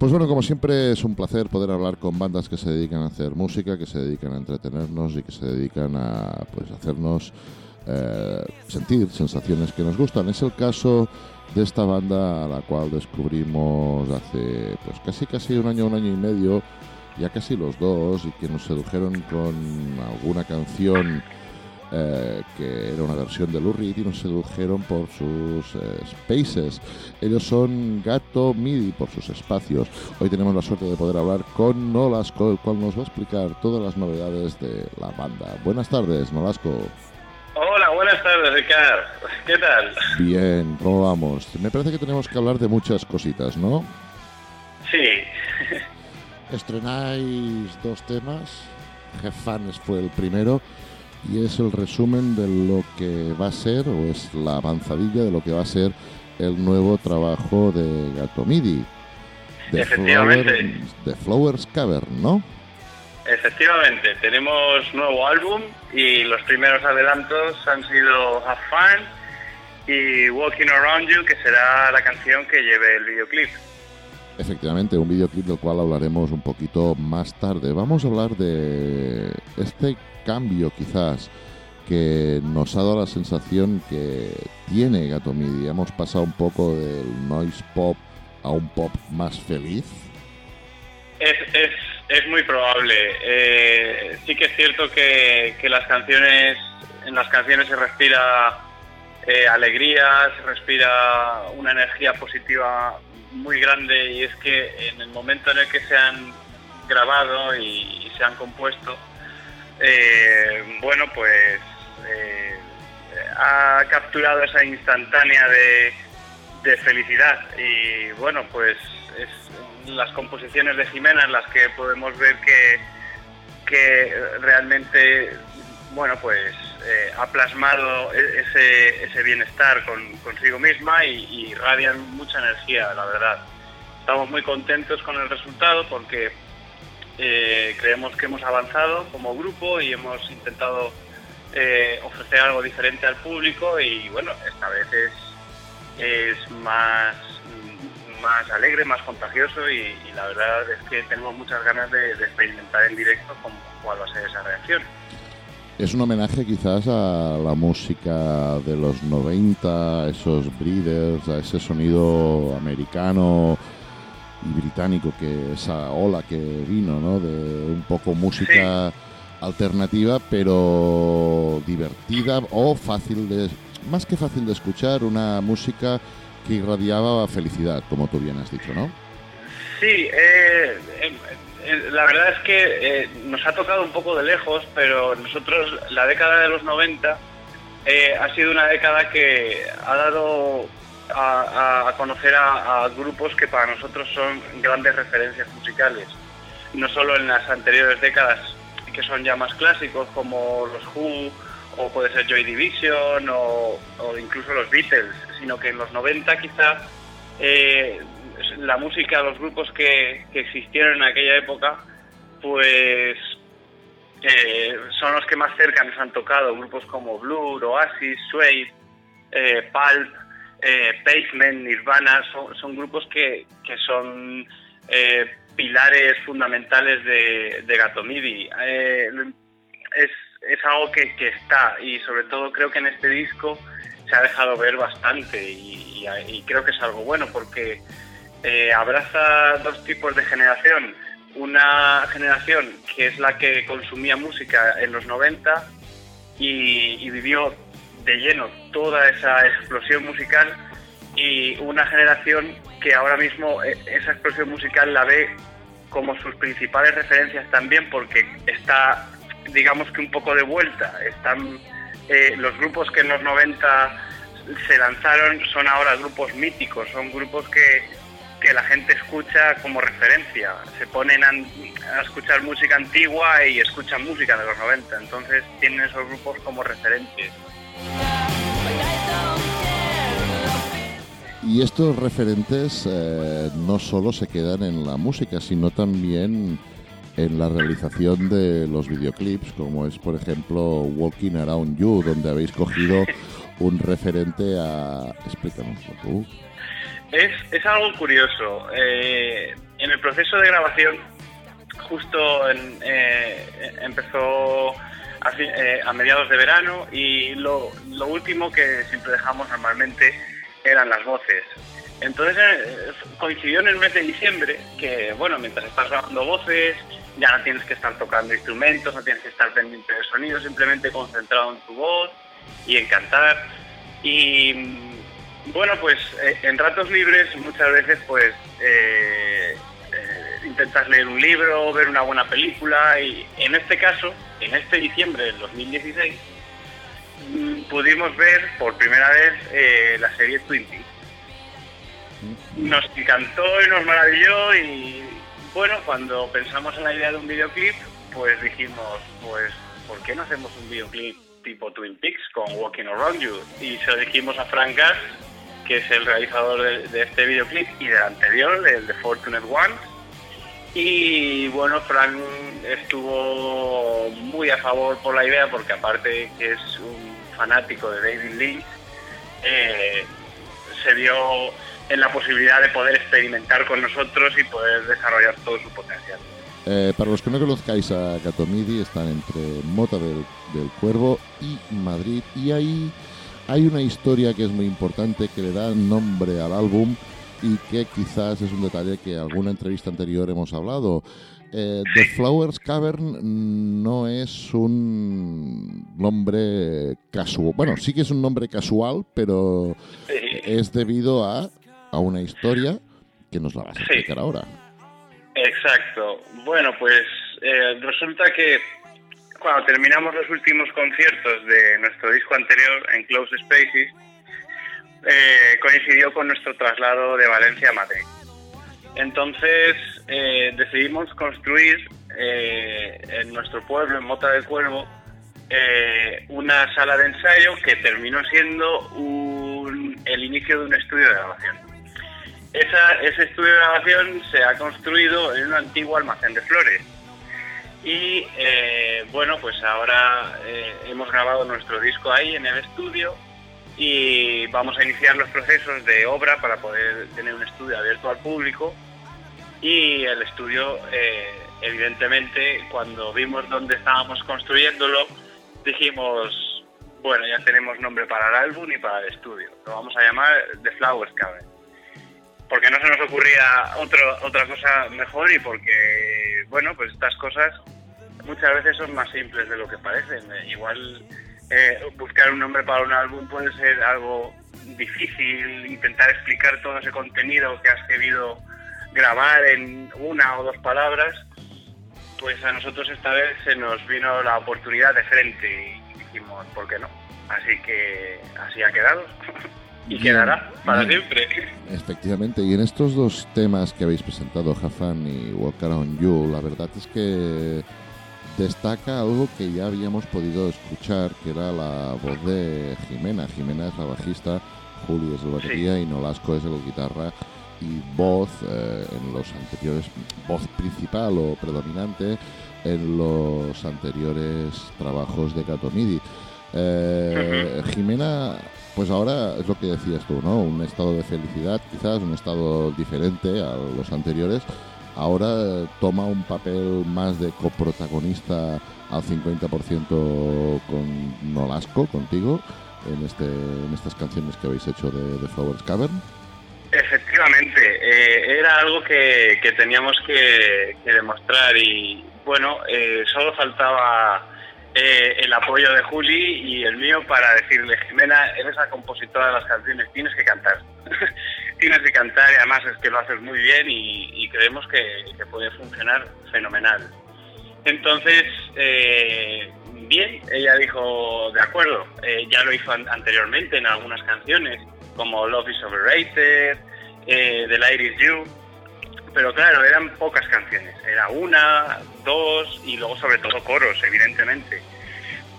Pues bueno, como siempre es un placer poder hablar con bandas que se dedican a hacer música, que se dedican a entretenernos y que se dedican a hacernos sentir sensaciones que nos gustan. Es el caso de esta banda a la cual descubrimos hace casi un año y medio, ya casi los dos, y que nos sedujeron con alguna canción que era una versión de Lou Reed y nos sedujeron por sus spaces. Ellos son Gato Midi, por sus espacios. Hoy tenemos la suerte de poder hablar con Nolasco, el cual nos va a explicar todas las novedades de la banda. Buenas tardes, Nolasco. Hola, buenas tardes, Ricardo. ¿Qué tal? Bien, ¿cómo vamos? Me parece que tenemos que hablar de muchas cositas, ¿no? Sí. Estrenáis dos temas. Jefanes fue el primero. Y es el resumen de lo que va a ser, o es la avanzadilla de lo que va a ser el nuevo trabajo de Gato Midi. Efectivamente. De Flowers Cavern, ¿no? Efectivamente. Tenemos nuevo álbum y los primeros adelantos han sido Have Fun y Walking Around You, que será la canción que lleve el videoclip. Efectivamente, un videoclip del cual hablaremos un poquito más tarde. Vamos a hablar de este cambio, quizás, que nos ha dado la sensación que tiene Gato Midi. Hemos pasado un poco del noise pop a un pop más feliz. Es muy probable. Sí que es cierto que en las canciones se respira alegría, se respira una energía positiva muy grande, y es que en el momento en el que se han grabado y se han compuesto, ha capturado esa instantánea de felicidad. Y bueno, pues es las composiciones de Jimena en las que podemos ver que realmente, bueno, pues ha plasmado ese bienestar consigo misma y irradian mucha energía, la verdad. Estamos muy contentos con el resultado porque creemos que hemos avanzado como grupo y hemos intentado ofrecer algo diferente al público, y bueno, esta vez es más alegre, más contagioso, y la verdad es que tenemos muchas ganas de experimentar en directo cuál va a ser esa reacción. Es un homenaje quizás a la música de los 90, a esos Breeders, a ese sonido americano y británico, que esa ola que vino, ¿no? De un poco música alternativa, pero divertida o fácil de, más que fácil de escuchar, una música que irradiaba felicidad, como tú bien has dicho, ¿no? Sí, la verdad es que nos ha tocado un poco de lejos, pero nosotros la década de los 90 ha sido una década que ha dado a conocer a grupos que para nosotros son grandes referencias musicales, no solo en las anteriores décadas, que son ya más clásicos, como los Who, o puede ser Joy Division, o incluso los Beatles, sino que en los 90 quizá la música, los grupos que existieron en aquella época, pues son los que más cerca nos han tocado. Grupos como Blur, Oasis, Suede, Pulp, Pavement, Nirvana, son grupos que son pilares fundamentales de Gato Midi. Es algo que está, y sobre todo creo que en este disco se ha dejado ver bastante, y creo que es algo bueno porque abraza dos tipos de generación. Una generación que es la que consumía música en los 90 y vivió de lleno toda esa explosión musical, y una generación que ahora mismo esa explosión musical la ve como sus principales referencias también, porque está, digamos que un poco de vuelta. Están los grupos que en los 90 se lanzaron son ahora grupos míticos, son grupos que la gente escucha como referencia. Se ponen a escuchar música antigua y escuchan música de los 90, entonces tienen esos grupos como referentes. Y estos referentes no solo se quedan en la música, sino también en la realización de los videoclips, como es, por ejemplo, Walking Around You, donde habéis cogido un referente a... Explícanoslo tú. Es algo curioso. En el proceso de grabación, justo empezó a mediados de verano, y lo último que siempre dejamos normalmente eran las voces. Entonces coincidió en el mes de diciembre que, bueno, mientras estás grabando voces ya no tienes que estar tocando instrumentos, no tienes que estar pendiente de sonido, simplemente concentrado en tu voz y en cantar. Y bueno, pues en ratos libres muchas veces pues intentas leer un libro, ver una buena película, y en este caso, en este diciembre del 2016, pudimos ver por primera vez la serie Twin Peaks. Nos encantó y nos maravilló, y bueno, cuando pensamos en la idea de un videoclip, pues dijimos, pues ¿por qué no hacemos un videoclip tipo Twin Peaks con Walking Around You? Y se lo dijimos a Frank Gass, que es el realizador de este videoclip y del anterior, el de Fortunate Ones. Y bueno, Frank estuvo muy a favor por la idea, porque aparte que es un fanático de David Lee, se vio en la posibilidad de poder experimentar con nosotros y poder desarrollar todo su potencial. Para los que no conozcáis a Gato Midi, están entre Mota del Cuervo y Madrid, y ahí hay una historia que es muy importante, que le da nombre al álbum y que quizás es un detalle que en alguna entrevista anterior hemos hablado. The Flowers Cavern no es un nombre casual. Bueno, sí que es un nombre casual, pero es debido a una historia que nos la vas a explicar ahora. Exacto. Bueno, pues resulta que cuando terminamos los últimos conciertos de nuestro disco anterior, Enclosed Spaces, coincidió con nuestro traslado de Valencia a Madrid. Entonces decidimos construir en nuestro pueblo, en Mota del Cuervo, una sala de ensayo que terminó siendo el inicio de un estudio de grabación. Ese estudio de grabación se ha construido en un antiguo almacén de flores. Y bueno, pues ahora hemos grabado nuestro disco ahí en el estudio, y vamos a iniciar los procesos de obra para poder tener un estudio abierto al público. Y el estudio, evidentemente, cuando vimos dónde estábamos construyéndolo, dijimos, bueno, ya tenemos nombre para el álbum y para el estudio, lo vamos a llamar The Flowers Cavern, porque no se nos ocurría otra cosa mejor, y porque, bueno, pues estas cosas muchas veces son más simples de lo que parecen. Igual buscar un nombre para un álbum puede ser algo difícil, intentar explicar todo ese contenido que has querido grabar en una o dos palabras. Pues a nosotros esta vez se nos vino la oportunidad de frente y dijimos, ¿por qué no? Así que así ha quedado. Y quedará para siempre. Efectivamente. Y en estos dos temas que habéis presentado, Jafan y Walk Around You, la verdad es que destaca algo que ya habíamos podido escuchar, que era la voz de Jimena. Jimena es la bajista, Juli es la batería y Nolasco es el guitarra y voz en los anteriores, voz principal o predominante en los anteriores trabajos de Gato Midi. Jimena, pues ahora es lo que decías tú, ¿no? Un estado de felicidad, quizás un estado diferente a los anteriores. Ahora toma un papel más de coprotagonista al 50% con Nolasco, contigo, en estas canciones que habéis hecho de Flowers Cavern. Efectivamente, era algo que teníamos que demostrar, y bueno, solo faltaba el apoyo de Juli y el mío para decirle: Jimena, eres la compositora de las canciones, tienes que cantar. Tienes que cantar, y además es que lo haces muy bien y creemos que puede funcionar fenomenal. Entonces, bien, ella dijo, de acuerdo, ya lo hizo anteriormente en algunas canciones, como Love is Overrated, The Light is You, pero claro, eran pocas canciones, era una, dos y luego sobre todo coros, evidentemente.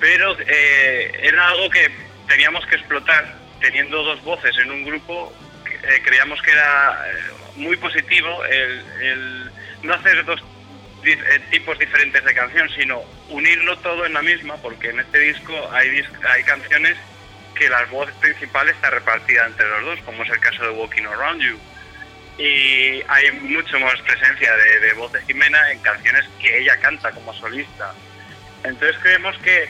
Pero era algo que teníamos que explotar, teniendo dos voces en un grupo, creíamos que era muy positivo el no hacer dos tipos diferentes de canción, sino unirlo todo en la misma, porque en este disco hay canciones que la voz principal está repartida entre los dos, como es el caso de Walking Around You, y hay mucho más presencia de voz de Jimena en canciones que ella canta como solista. Entonces creemos que,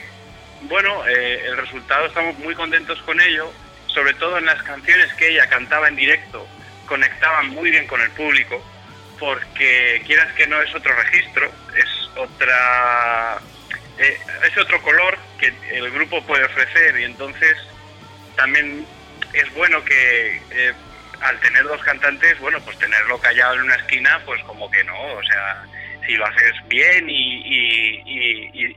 bueno, el resultado, estamos muy contentos con ello, sobre todo en las canciones que ella cantaba en directo, conectaban muy bien con el público, porque quieras que no es otro registro, es otro color que el grupo puede ofrecer, y entonces también es bueno que al tener dos cantantes, bueno, pues tenerlo callado en una esquina, pues como que no, o sea, si lo haces bien y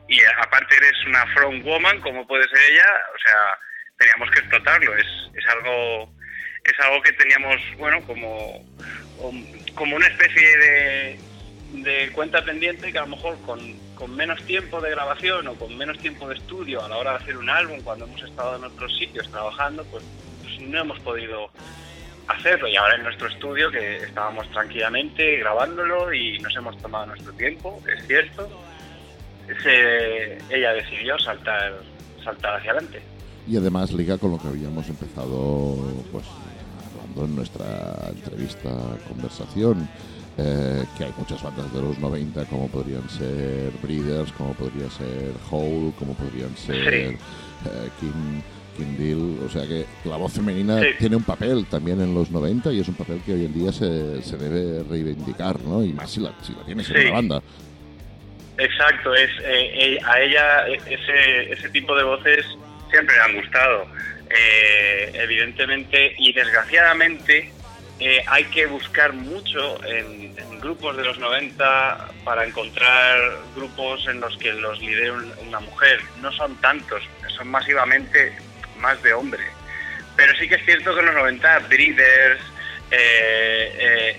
aparte eres una front woman como puede ser ella, o sea, teníamos que explotarlo, es algo que teníamos, bueno, como una especie de cuenta pendiente que a lo mejor con menos tiempo de grabación o con menos tiempo de estudio a la hora de hacer un álbum, cuando hemos estado en otros sitios trabajando, pues no hemos podido hacerlo, y ahora en nuestro estudio, que estábamos tranquilamente grabándolo y nos hemos tomado nuestro tiempo, es cierto, ella decidió saltar hacia adelante. Y además liga con lo que habíamos empezado pues hablando en nuestra entrevista, conversación, que hay muchas bandas de los 90, como podrían ser Breeders, como podría ser Hole, como podrían ser Kim Deal, o sea que la voz femenina tiene un papel también en los 90 y es un papel que hoy en día se debe reivindicar, ¿no? Y más si la tienes en una banda. Exacto, es a ella ese tipo de voces siempre le han gustado, evidentemente, y desgraciadamente hay que buscar mucho en grupos de los 90 para encontrar grupos en los que los lidere una mujer. No son tantos, son masivamente más de hombre, pero sí que es cierto que en los 90 Breeders,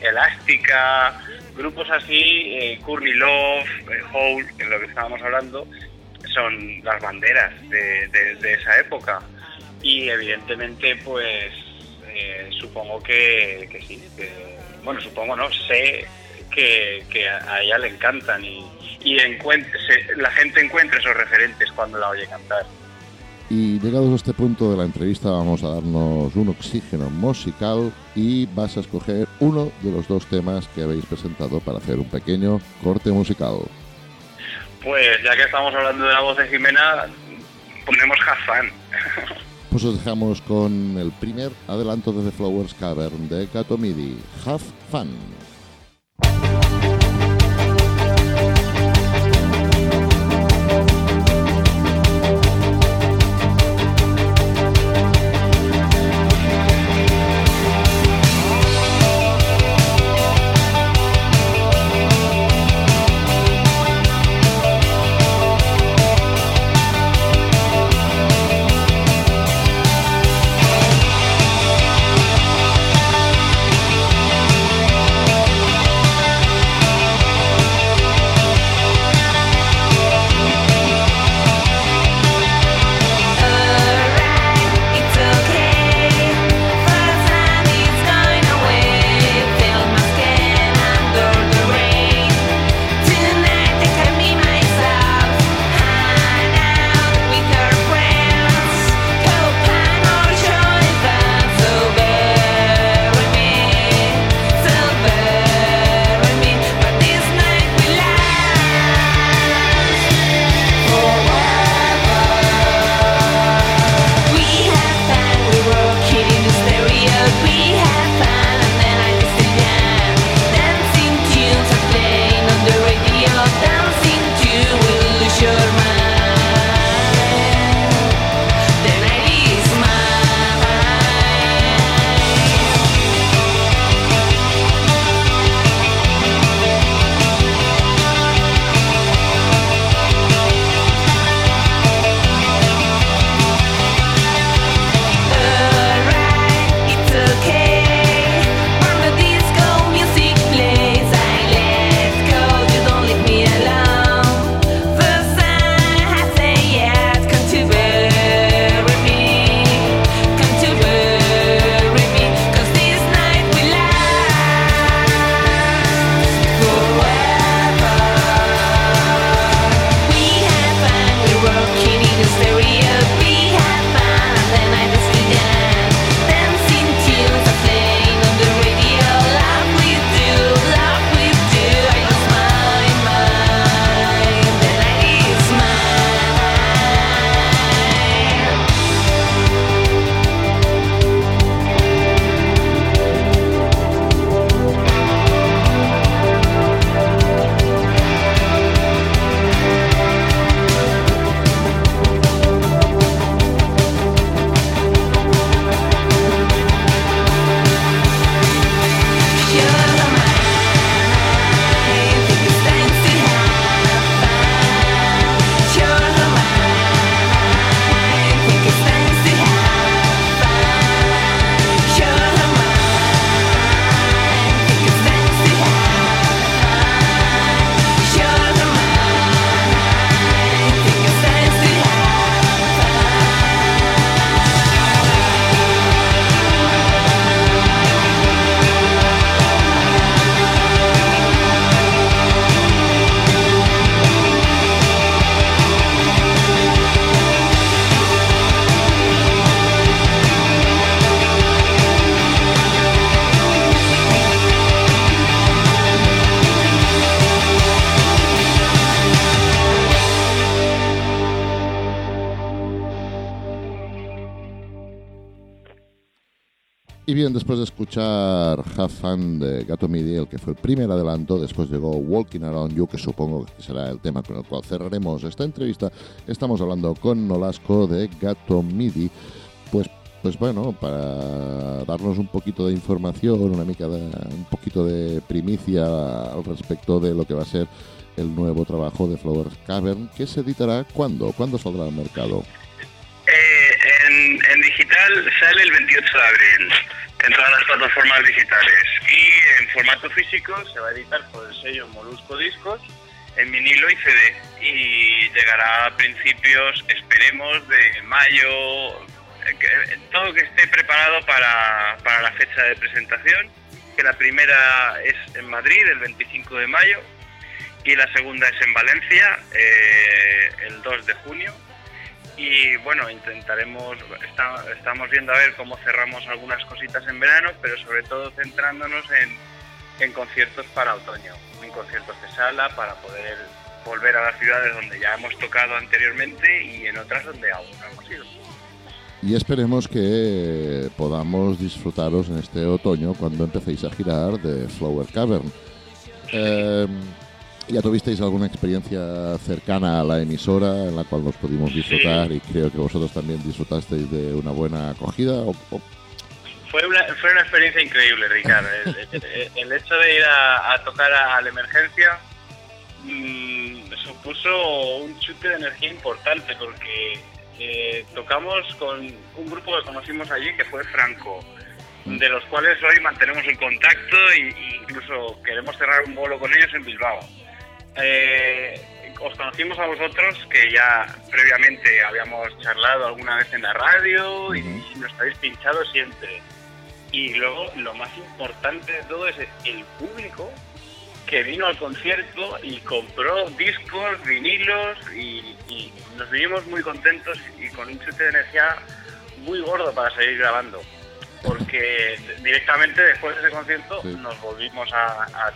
Elástica, grupos así, Courtney Love, Hole, en lo que estábamos hablando, son las banderas de esa época, y evidentemente pues supongo que sí, sé que a ella le encantan y la gente encuentra esos referentes cuando la oye cantar. Y llegados a este punto de la entrevista vamos a darnos un oxígeno musical y vas a escoger uno de los dos temas que habéis presentado para hacer un pequeño corte musical. Pues ya que estamos hablando de la voz de Jimena, ponemos Hazan. Pues os dejamos con el primer adelanto de The Flowers Cavern de Gato Midi, Hazan. Y bien, después de escuchar Have Fun de Gato Midi, el que fue el primer adelanto, después llegó Walking Around You, que supongo que será el tema con el cual cerraremos esta entrevista. Estamos hablando con Nolasco de Gato Midi. Pues bueno, para darnos un poquito de información, un poquito de primicia al respecto de lo que va a ser el nuevo trabajo de Flowers Cavern, que se editará ¿cuándo saldrá al mercado? En digital sale el 28 de abril, en todas las plataformas digitales. Y en formato físico se va a editar por el sello Molusco Discos, en vinilo y CD. Y llegará a principios, esperemos, de mayo. Todo que esté preparado para la fecha de presentación, que la primera es en Madrid, el 25 de mayo, y la segunda es en Valencia, el 2 de junio. Y bueno, estamos viendo a ver cómo cerramos algunas cositas en verano, pero sobre todo centrándonos en conciertos para otoño, en conciertos de sala, para poder volver a las ciudades donde ya hemos tocado anteriormente y en otras donde aún no hemos ido. Y esperemos que podamos disfrutaros en este otoño cuando empecéis a girar de Flower Cavern. Ya tuvisteis alguna experiencia cercana a la emisora en la cual nos pudimos disfrutar, sí. Y creo que vosotros también disfrutasteis de una buena acogida. Fue una experiencia increíble, Ricardo. El hecho de ir a tocar a la emergencia supuso un chute de energía importante, porque tocamos con un grupo que conocimos allí, que fue Franco, de los cuales hoy mantenemos el contacto e incluso queremos cerrar un bolo con ellos en Bilbao. Os conocimos a vosotros, que ya previamente habíamos charlado alguna vez en la radio y nos habéis pinchado siempre. Y luego lo más importante de todo es el público que vino al concierto y compró discos, vinilos y nos vivimos muy contentos y con un chute de energía muy gordo para seguir grabando. Porque directamente después de ese concierto nos volvimos a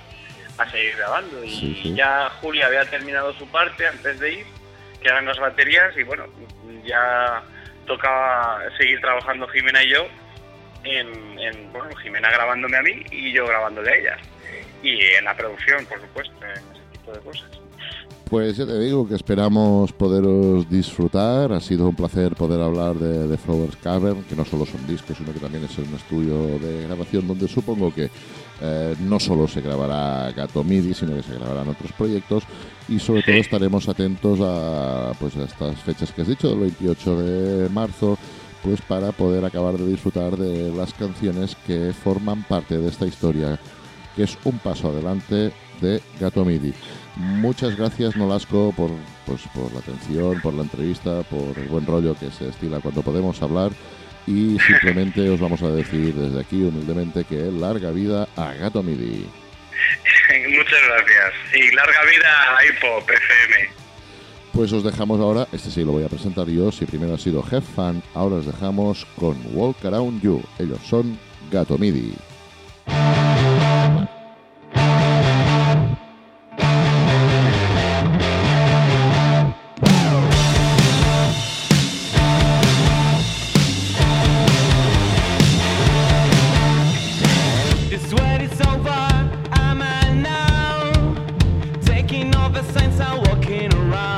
seguir grabando y ya Julia había terminado su parte antes de ir, que eran las baterías, y bueno, ya tocaba seguir trabajando Jimena y yo, bueno, Jimena grabándome a mí y yo grabándole a ella, y en la producción, por supuesto, en ese tipo de cosas. Pues ya te digo que esperamos poderos disfrutar. Ha sido un placer poder hablar de Flowers Cavern, que no solo son discos, sino que también es un estudio de grabación donde supongo que no solo se grabará Gato Midi, sino que se grabarán otros proyectos, y sobre todo estaremos atentos a estas fechas que has dicho, el 28 de marzo, pues para poder acabar de disfrutar de las canciones que forman parte de esta historia, que es un paso adelante de Gato Midi. Muchas gracias, Nolasco, por la atención, por la entrevista, por el buen rollo que se estila cuando podemos hablar, y simplemente os vamos a decir desde aquí humildemente que larga vida a Gato Midi. Muchas gracias, y larga vida a Hipop FM. Pues os dejamos ahora, este sí lo voy a presentar yo, si primero ha sido Have Fun, ahora os dejamos con Walk Around You. Ellos son Gato Midi. Since I'm walking around